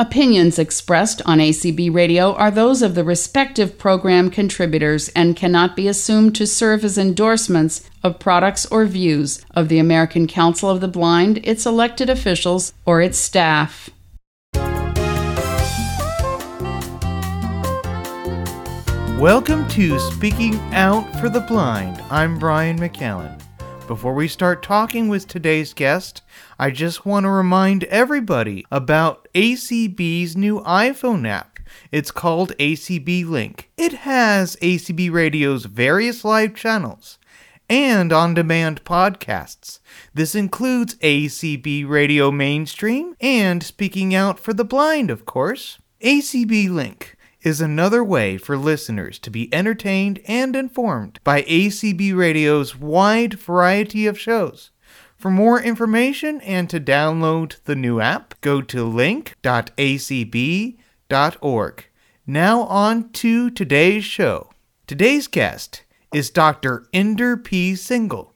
Opinions expressed on ACB Radio are those of the respective program contributors and cannot be assumed to serve as endorsements of products or views of the American Council of the Blind, its elected officials, or its staff. Welcome to Speaking Out for the Blind. I'm Brian McCallan. Before we start talking with today's guest, I just want to remind everybody about ACB's new iPhone app. It's called ACB Link. It has ACB Radio's various live channels and on-demand podcasts. This includes ACB Radio Mainstream and Speaking Out for the Blind, of course. ACB Link is another way for listeners to be entertained and informed by ACB Radio's wide variety of shows. For more information and to download the new app, go to link.acb.org. Now on to today's show. Today's guest is Dr. Inder P. Singh.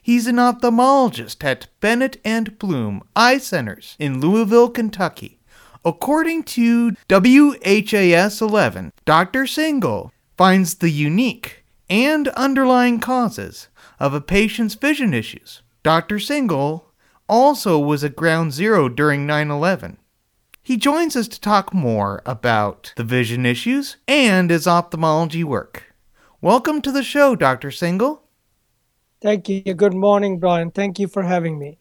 He's an ophthalmologist at Bennett and Bloom Eye Centers in Louisville, Kentucky. According to WHAS 11, Dr. Singh finds the unique and underlying causes of a patient's vision issues. Dr. Singh also was at Ground Zero during 9/11. He joins us to talk more about the vision issues and his ophthalmology work. Welcome to the show, Dr. Singh. Thank you. Good morning, Brian. Thank you for having me.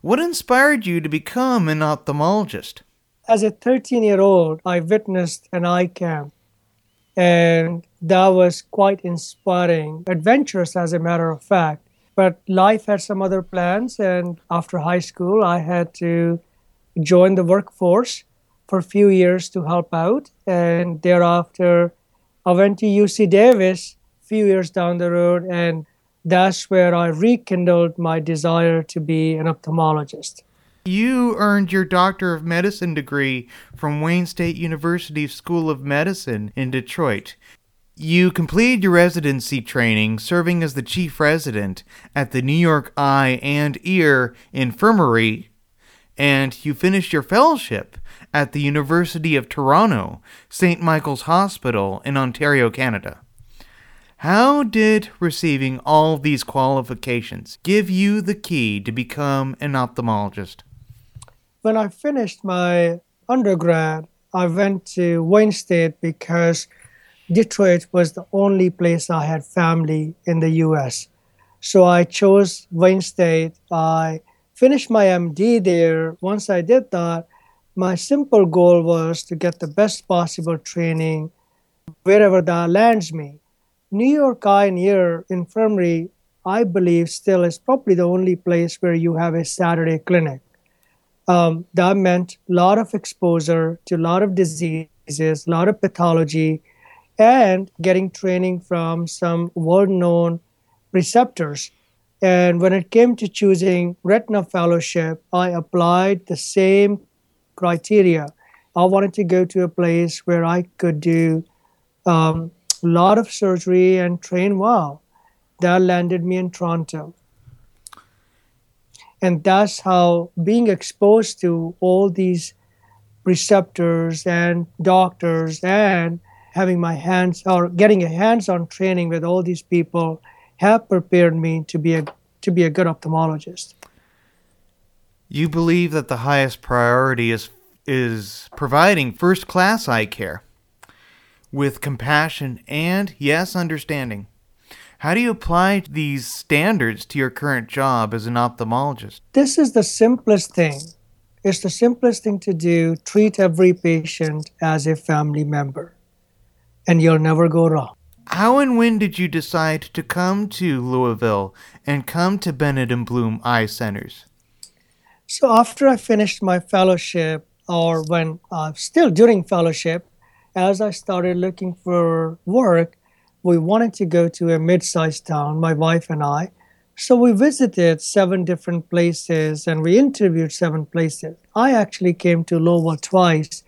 What inspired you to become an ophthalmologist? As a 13-year-old, I witnessed an eye camp, and that was quite inspiring, adventurous as a matter of fact. But life had some other plans, and after high school, I had to join the workforce for a few years to help out. And thereafter, I went to UC Davis a few years down the road, and that's where I rekindled my desire to be an ophthalmologist. You earned your Doctor of Medicine degree from Wayne State University School of Medicine in Detroit. You completed your residency training serving as the chief resident at the New York Eye and Ear Infirmary, and you finished your fellowship at the University of Toronto, St. Michael's Hospital in Ontario, Canada. How did receiving all these qualifications give you the key to become an ophthalmologist? When I finished my undergrad, I went to Wayne State because Detroit was the only place I had family in the U.S. So I chose Wayne State. I finished my MD there. Once I did that, my simple goal was to get the best possible training wherever that lands me. New York Eye and Ear Infirmary, I believe, still is probably the only place where you have a Saturday clinic. That meant a lot of exposure to a lot of diseases, a lot of pathology, and getting training from some world-known preceptors. And when it came to choosing retina fellowship, I applied the same criteria. I wanted to go to a place where I could do a lot of surgery and train well. That landed me in Toronto. And that's how being exposed to all these preceptors and doctors and having my hands or getting a hands-on training with all these people have prepared me to be a good ophthalmologist. You believe that the highest priority is providing first-class eye care with compassion and, yes, understanding. How do you apply these standards to your current job as an ophthalmologist? This is the simplest thing. It's the simplest thing to do. Treat every patient as a family member, and you'll never go wrong. How and when did you decide to come to Louisville and come to Bennett and Bloom Eye Centers? So after I finished my fellowship, or when still during fellowship, as I started looking for work, we wanted to go to a mid-sized town, my wife and I. So we visited 7 different places and we interviewed 7 places. I actually came to Louisville twice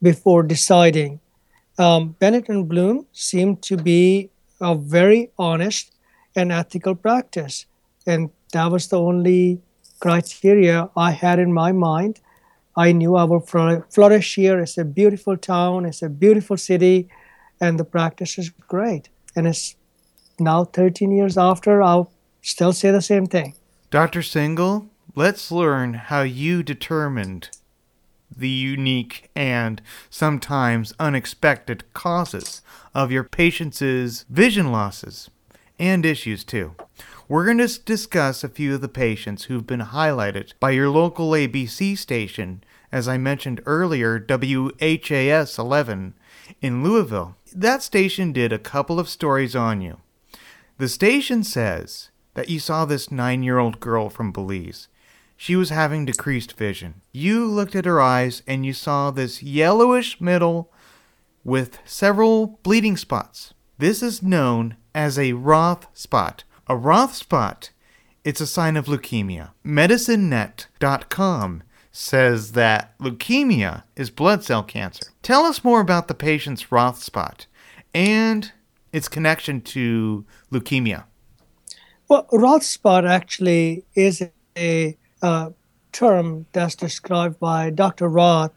before deciding. Bennett and Bloom seemed to be a very honest and ethical practice. And that was the only criteria I had in my mind. I knew I would flourish here. It's a beautiful town. It's a beautiful city. And the practice is great. And it's now 13 years after, I'll still say the same thing. Dr. Singh, let's learn how you determined the unique and sometimes unexpected causes of your patients' vision losses and issues, too. We're going to discuss a few of the patients who've been highlighted by your local ABC station, as I mentioned earlier, WHAS 11 in Louisville. That station did a couple of stories on you. The station says that you saw this 9-year-old girl from Belize. She was having decreased vision. You looked at her eyes and you saw this yellowish middle with several bleeding spots. This is known as a Roth spot. A Roth spot, it's a sign of leukemia. MedicineNet.com says that leukemia is blood cell cancer. Tell us more about the patient's Roth spot and its connection to leukemia. Well, Roth spot actually is a term that's described by Dr. Roth,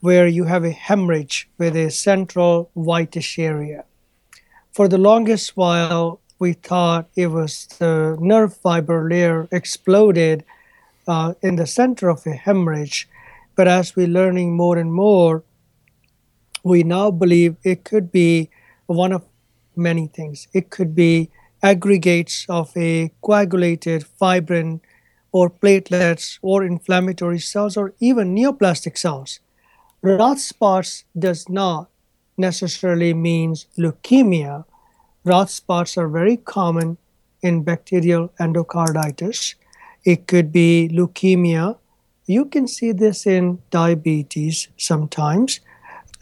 where you have a hemorrhage with a central whitish area. For the longest while, we thought it was the nerve fiber layer exploded in the center of a hemorrhage. But as we're learning more and more, we now believe it could be one of many things. It could be aggregates of a coagulated fibrin or platelets or inflammatory cells or even neoplastic cells. Roth spots does not necessarily means leukemia. Roth spots are very common in bacterial endocarditis. It could be leukemia. You can see this in diabetes sometimes.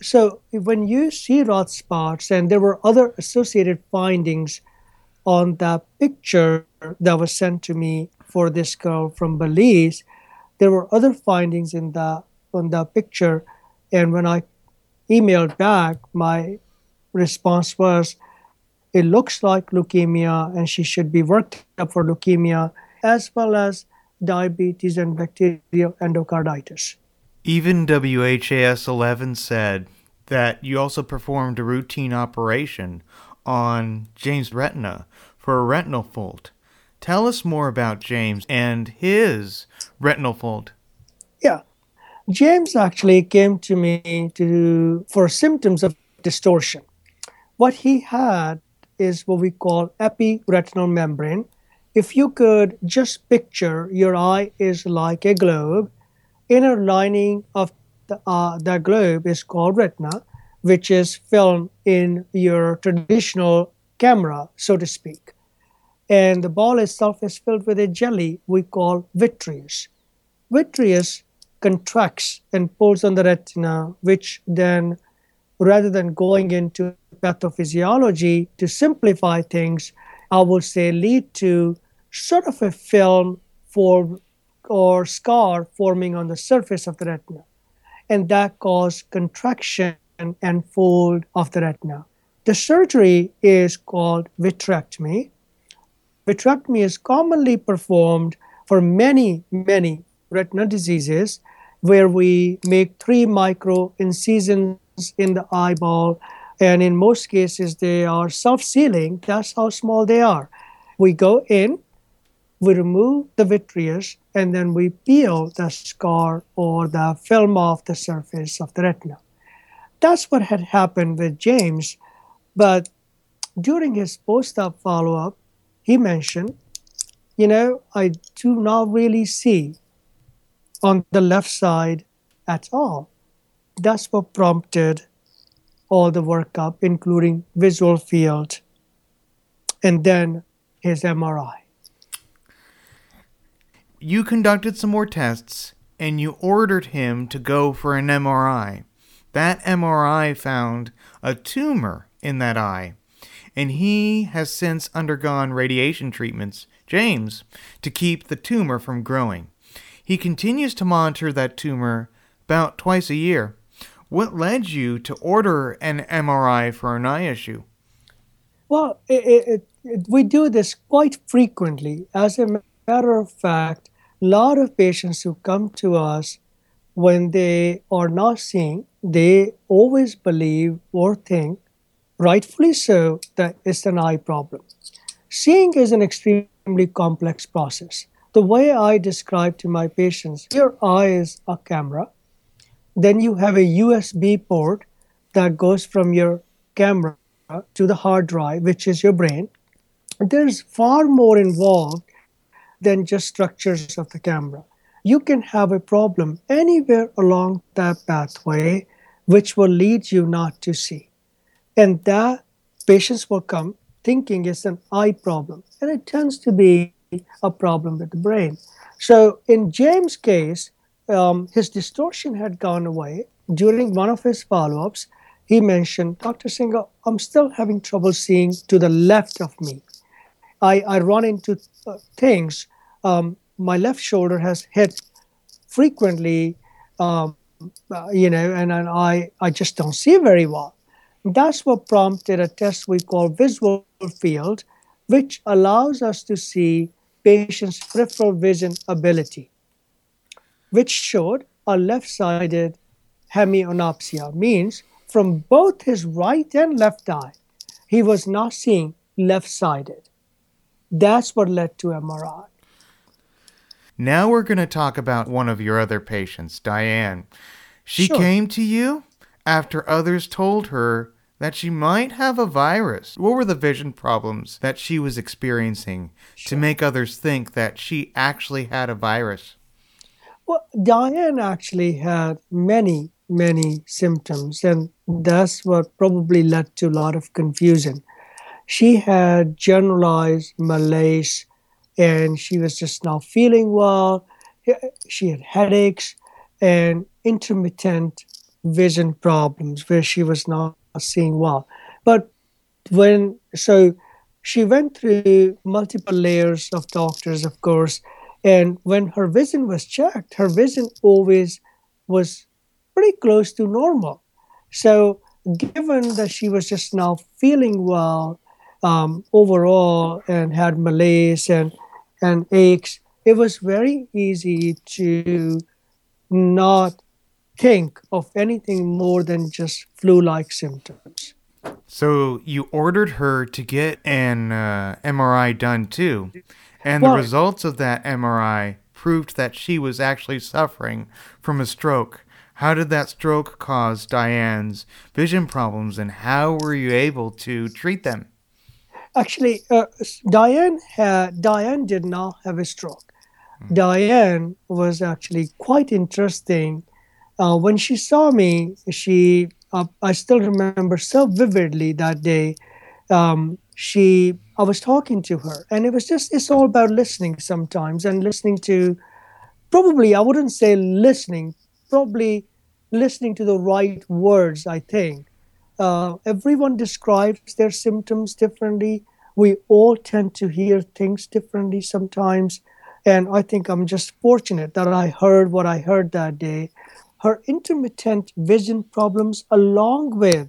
So when you see Roth spots, and there were other associated findings on that picture that was sent to me for this girl from Belize, there were other findings in that on that picture. And when I emailed back, my response was, it looks like leukemia and she should be worked up for leukemia, as well as diabetes and bacterial endocarditis. Even WHAS 11 said that you also performed a routine operation on James' retina for a retinal fold. Tell us more about James and his retinal fold. Yeah. James actually came to me for symptoms of distortion. What he had is what we call epiretinal membrane. If you could just picture your eye is like a globe, inner lining of the globe is called retina, which is filmed in your traditional camera, so to speak. And the ball itself is filled with a jelly we call vitreous. Vitreous contracts and pulls on the retina, which then, rather than going into pathophysiology to simplify things, I would say lead to sort of a film form or scar forming on the surface of the retina. And that causes contraction and fold of the retina. The surgery is called vitrectomy. Vitrectomy is commonly performed for many, many retinal diseases, where we make 3 micro incisions in the eyeball, and in most cases they are self-sealing. That's how small they are. We go in, we remove the vitreous, and then we peel the scar or the film off the surface of the retina. That's what had happened with James, but during his post-op follow-up, he mentioned, I do not really see on the left side at all. That's what prompted all the workup, including visual field, and then his MRI. You conducted some more tests, and you ordered him to go for an MRI. That MRI found a tumor in that eye, and he has since undergone radiation treatments, James, to keep the tumor from growing. He continues to monitor that tumor about twice a year. What led you to order an MRI for an eye issue? Well, we do this quite frequently. As a matter of fact, a lot of patients who come to us when they are not seeing, they always believe or think, rightfully so, that it's an eye problem. Seeing is an extremely complex process. The way I describe to my patients, your eye is a camera. Then you have a USB port that goes from your camera to the hard drive, which is your brain. There's far more involved than just structures of the camera. You can have a problem anywhere along that pathway, which will lead you not to see. And that patients will come thinking it's an eye problem. And it tends to be a problem with the brain. So in James' case, his distortion had gone away. During one of his follow-ups, he mentioned, Dr. Singh, I'm still having trouble seeing to the left of me. I run into things. My left shoulder has hit frequently, and I just don't see very well. That's what prompted a test we call visual field, which allows us to see patients' peripheral vision ability, which showed a left-sided hemianopsia, means from both his right and left eye, he was not seeing left-sided. That's what led to MRI. Now we're going to talk about one of your other patients, Diane. She came to you after others told her that she might have a virus. What were the vision problems that she was experiencing to make others think that she actually had a virus? Well, Diane actually had many, many symptoms, and that's what probably led to a lot of confusion. She had generalized malaise, and she was just not feeling well. She had headaches and intermittent vision problems where she was not seeing well. But so she went through multiple layers of doctors, of course, and when her vision was checked, her vision always was pretty close to normal. So given that she was just not feeling well overall and had malaise and aches, it was very easy to not think of anything more than just flu-like symptoms. So you ordered her to get an MRI done too, and the results of that MRI proved that she was actually suffering from a stroke. How did that stroke cause Diane's vision problems, and how were you able to treat them? Actually, Diane did not have a stroke. Mm-hmm. Diane was actually quite interesting. When she saw me, I still remember so vividly that day. I was talking to her, and it was just—it's all about listening sometimes, and listening to, probably—I wouldn't say listening, probably listening to the right words. I think everyone describes their symptoms differently. We all tend to hear things differently sometimes, and I think I'm just fortunate that I heard what I heard that day. Her intermittent vision problems, along with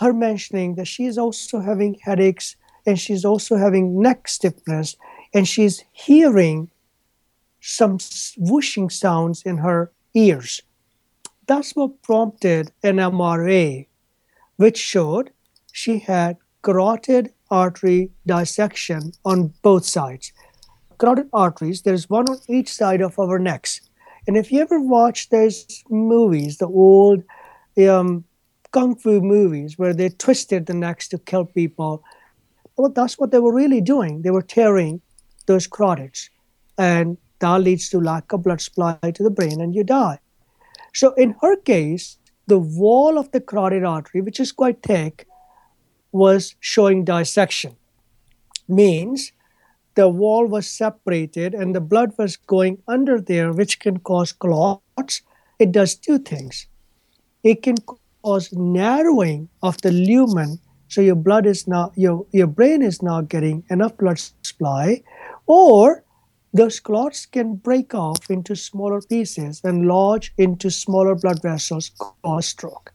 her mentioning that she's also having headaches and she's also having neck stiffness, and she's hearing some whooshing sounds in her ears. That's what prompted an MRA, which showed she had carotid artery dissection on both sides. Carotid arteries, there's one on each side of our necks. And if you ever watch those movies, the old kung fu movies where they twisted the necks to kill people, well, that's what they were really doing. They were tearing those carotids. And that leads to lack of blood supply to the brain, and you die. So in her case, the wall of the carotid artery, which is quite thick, was showing dissection. Means the wall was separated and the blood was going under there, which can cause clots. It does two things. It can cause narrowing of the lumen, so your brain is not getting enough blood supply, or those clots can break off into smaller pieces and lodge into smaller blood vessels, cause stroke.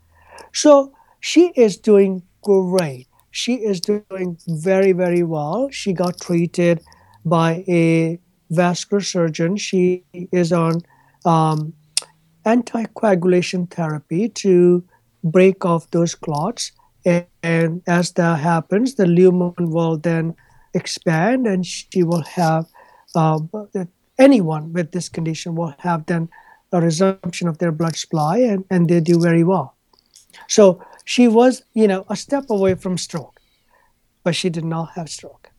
So she is doing great. She is doing very, very well. She got treated by a vascular surgeon. She is on anticoagulation therapy to break off those clots. And as that happens, the lumen will then expand, and she will have, anyone with this condition will have then a resumption of their blood supply, and they do very well. So she was, a step away from stroke, but she did not have stroke.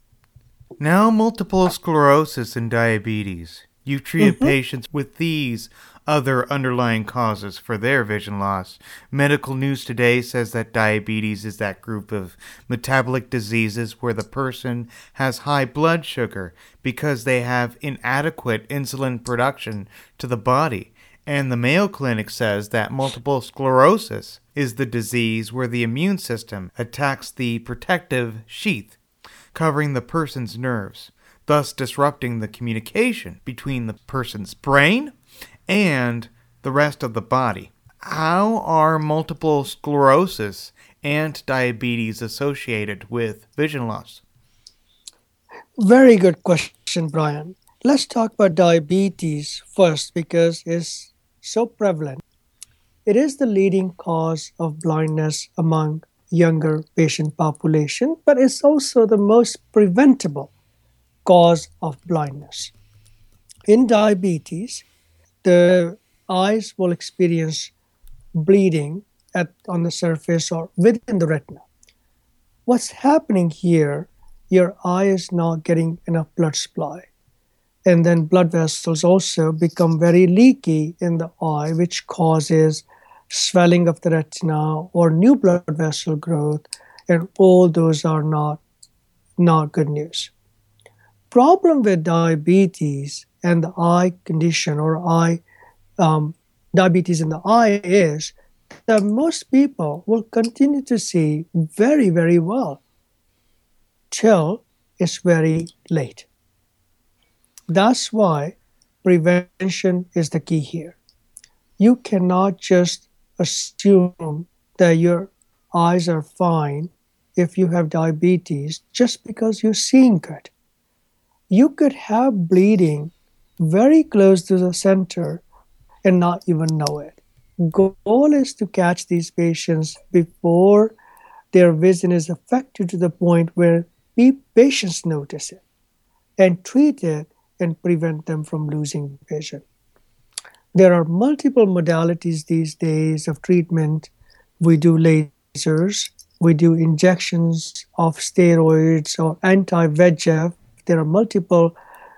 Now multiple sclerosis and diabetes. You've treated patients with these other underlying causes for their vision loss. Medical News Today says that diabetes is that group of metabolic diseases where the person has high blood sugar because they have inadequate insulin production to the body. And the Mayo Clinic says that multiple sclerosis is the disease where the immune system attacks the protective sheath covering the person's nerves, thus disrupting the communication between the person's brain and the rest of the body. How are multiple sclerosis and diabetes associated with vision loss? Very good question, Brian. Let's talk about diabetes first because it's so prevalent. It is the leading cause of blindness among younger patient population, but it's also the most preventable cause of blindness. In diabetes, the eyes will experience bleeding on the surface or within the retina. What's happening here, your eye is not getting enough blood supply. And then blood vessels also become very leaky in the eye, which causes swelling of the retina or new blood vessel growth. And all those are not good news. Problem with diabetes and the eye condition or diabetes in the eye is that most people will continue to see very, very well till it's very late. That's why prevention is the key here. You cannot just assume that your eyes are fine if you have diabetes just because you're seeing good. You could have bleeding very close to the center and not even know it. Goal is to catch these patients before their vision is affected to the point where patients notice it and treat it and prevent them from losing vision. There are multiple modalities these days of treatment. We do lasers, we do injections of steroids or anti-VEGF. There are multiple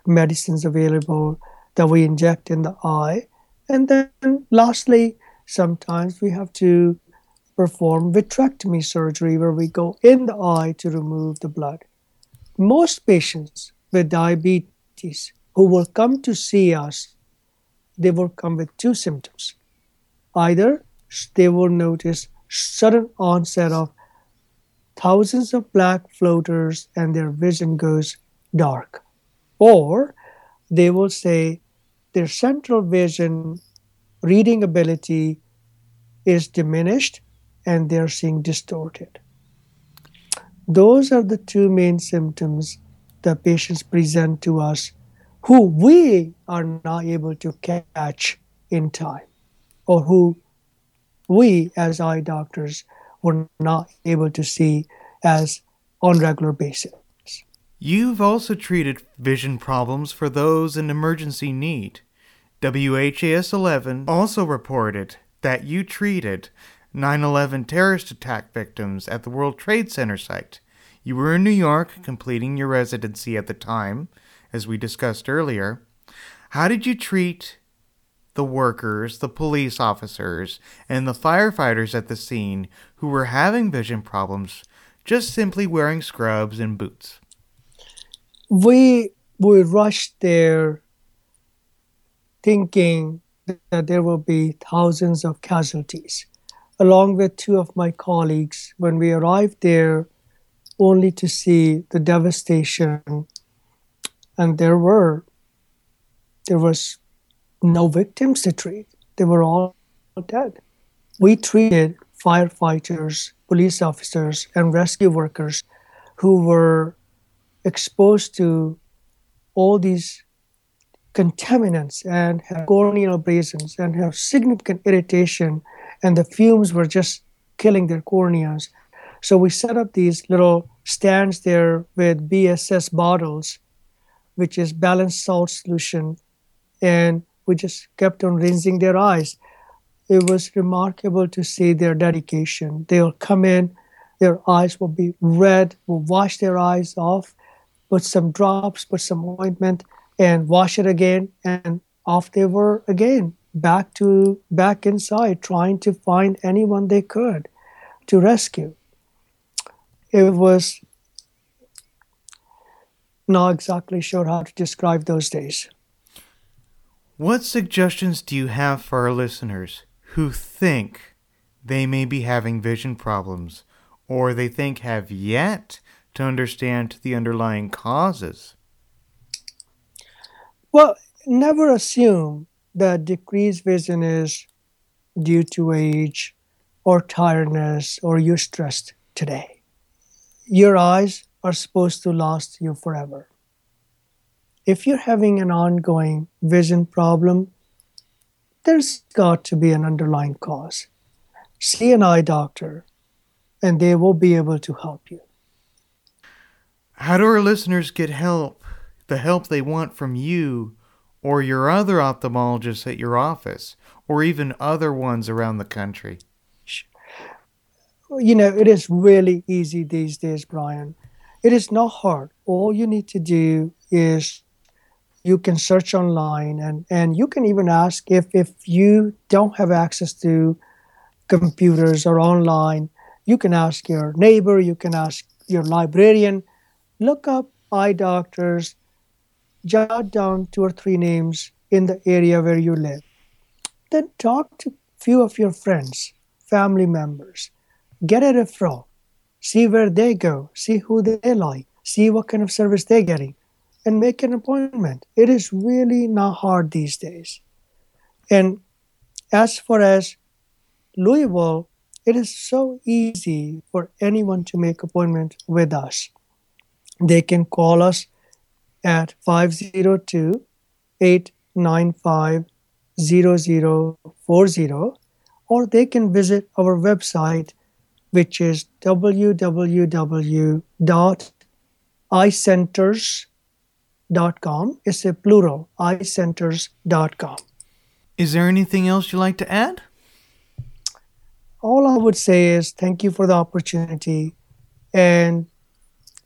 medicines available that we inject in the eye. And then lastly, sometimes we have to perform vitrectomy surgery where we go in the eye to remove the blood. Most patients with diabetes who will come to see us, they will come with two symptoms. Either they will notice sudden onset of thousands of black floaters and their vision goes dark, or they will say their central vision reading ability is diminished and they're seeing distorted. Those are the two main symptoms that patients present to us who we are not able to catch in time, or who we as eye doctors were not able to see as on regular basis. You've also treated vision problems for those in emergency need. WHAS 11 also reported that you treated 9/11 terrorist attack victims at the World Trade Center site. You were in New York completing your residency at the time, as we discussed earlier. How did you treat the workers, the police officers, and the firefighters at the scene who were having vision problems just simply wearing scrubs and boots? We rushed there thinking that there will be thousands of casualties, along with two of my colleagues, when we arrived there only to see the devastation. And there was no victims to treat. They were all dead. We treated firefighters, police officers, and rescue workers who were exposed to all these contaminants and have corneal abrasions and have significant irritation, and the fumes were just killing their corneas. So we set up these little stands there with BSS bottles, which is balanced salt solution, and we just kept on rinsing their eyes. It was remarkable to see their dedication. They'll come in, their eyes will be red, we'll wash their eyes off, put some drops, put some ointment, and wash it again, and off they were again, back inside, trying to find anyone they could to rescue. It was not exactly sure how to describe those days. What suggestions do you have for our listeners who think they may be having vision problems, or they think have yet to understand the underlying causes? Well, never assume that decreased vision is due to age or tiredness or you're stressed today. Your eyes are supposed to last you forever. If you're having an ongoing vision problem, there's got to be an underlying cause. See an eye doctor, and they will be able to help you. How do our listeners get help, the help they want from you or your other ophthalmologists at your office, or even other ones around the country? You know, it is really easy these days, Brian. It is not hard. All you need to do is you can search online, and you can even ask if you don't have access to computers or online, you can ask your neighbor, you can ask your librarian. Look up eye doctors, jot down 2 or 3 names in the area where you live. Then talk to a few of your friends, family members. Get a referral, see where they go, see who they like, see what kind of service they're getting, and make an appointment. It is really not hard these days. And as far as Louisville, it is so easy for anyone to make appointment with us. They can call us at 502-895-0040, or they can visit our website, which is www.icenters.com. It's a plural, icenters.com. Is there anything else you'd like to add? All I would say is thank you for the opportunity, and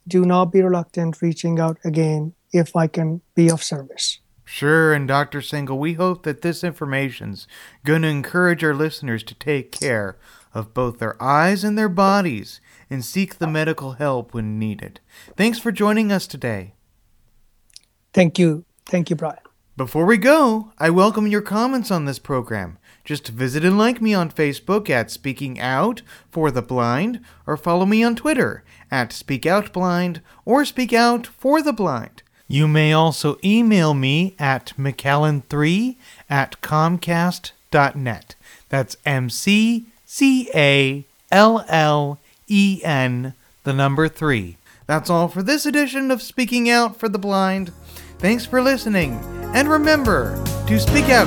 do not be reluctant reaching out again if I can be of service. Sure, and Dr. Singh, we hope that this information's going to encourage our listeners to take care of both their eyes and their bodies, and seek the medical help when needed. Thanks for joining us today. Thank you. Thank you, Brian. Before we go, I welcome your comments on this program. Just visit and like me on Facebook at Speaking Out for the Blind, or follow me on Twitter at Speak Out Blind or Speak Out for the Blind. You may also email me at mcallen3@comcast.net. That's MCALLEN3. That's all for this edition of Speaking Out for the Blind. Thanks for listening, and remember to speak out.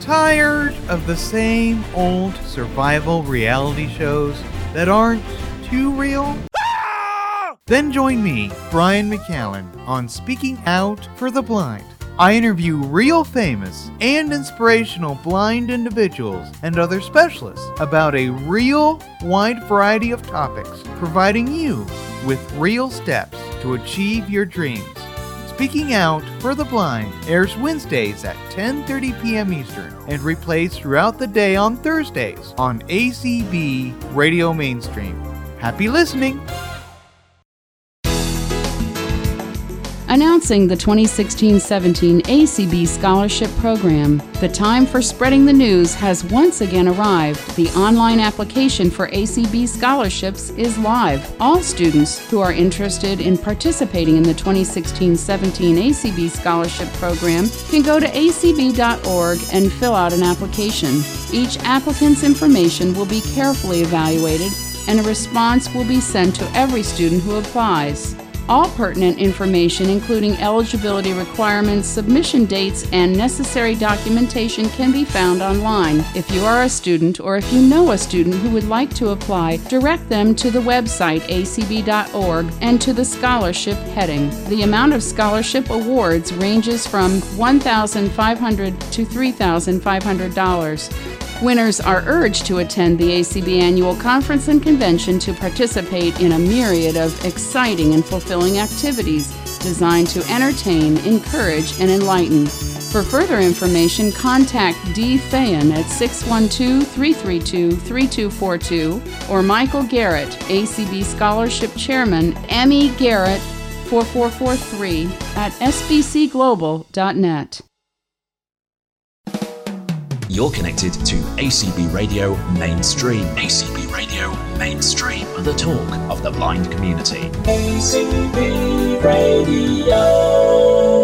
Tired of the same old survival reality shows that aren't too real? Ah! Then join me, Brian McCallen, on Speaking Out for the Blind. I interview real famous and inspirational blind individuals and other specialists about a real wide variety of topics, providing you with real steps to achieve your dreams. Speaking Out for the Blind airs Wednesdays at 10:30 p.m. Eastern and replays throughout the day on Thursdays on ACB Radio Mainstream. Happy listening! Announcing the 2016-17 ACB Scholarship Program, the time for spreading the news has once again arrived. The online application for ACB scholarships is live. All students who are interested in participating in the 2016-17 ACB Scholarship Program can go to acb.org and fill out an application. Each applicant's information will be carefully evaluated, and a response will be sent to every student who applies. All pertinent information, including eligibility requirements, submission dates, and necessary documentation can be found online. If you are a student or if you know a student who would like to apply, direct them to the website acb.org and to the scholarship heading. The amount of scholarship awards ranges from $1,500 to $3,500. Winners are urged to attend the ACB Annual Conference and Convention to participate in a myriad of exciting and fulfilling activities designed to entertain, encourage, and enlighten. For further information, contact Dee Fayen at 612-332-3242 or Michael Garrett, ACB Scholarship Chairman, Emmy Garrett, 4443 at sbcglobal.net. You're connected to ACB Radio Mainstream. ACB Radio Mainstream, the talk of the blind community. ACB Radio.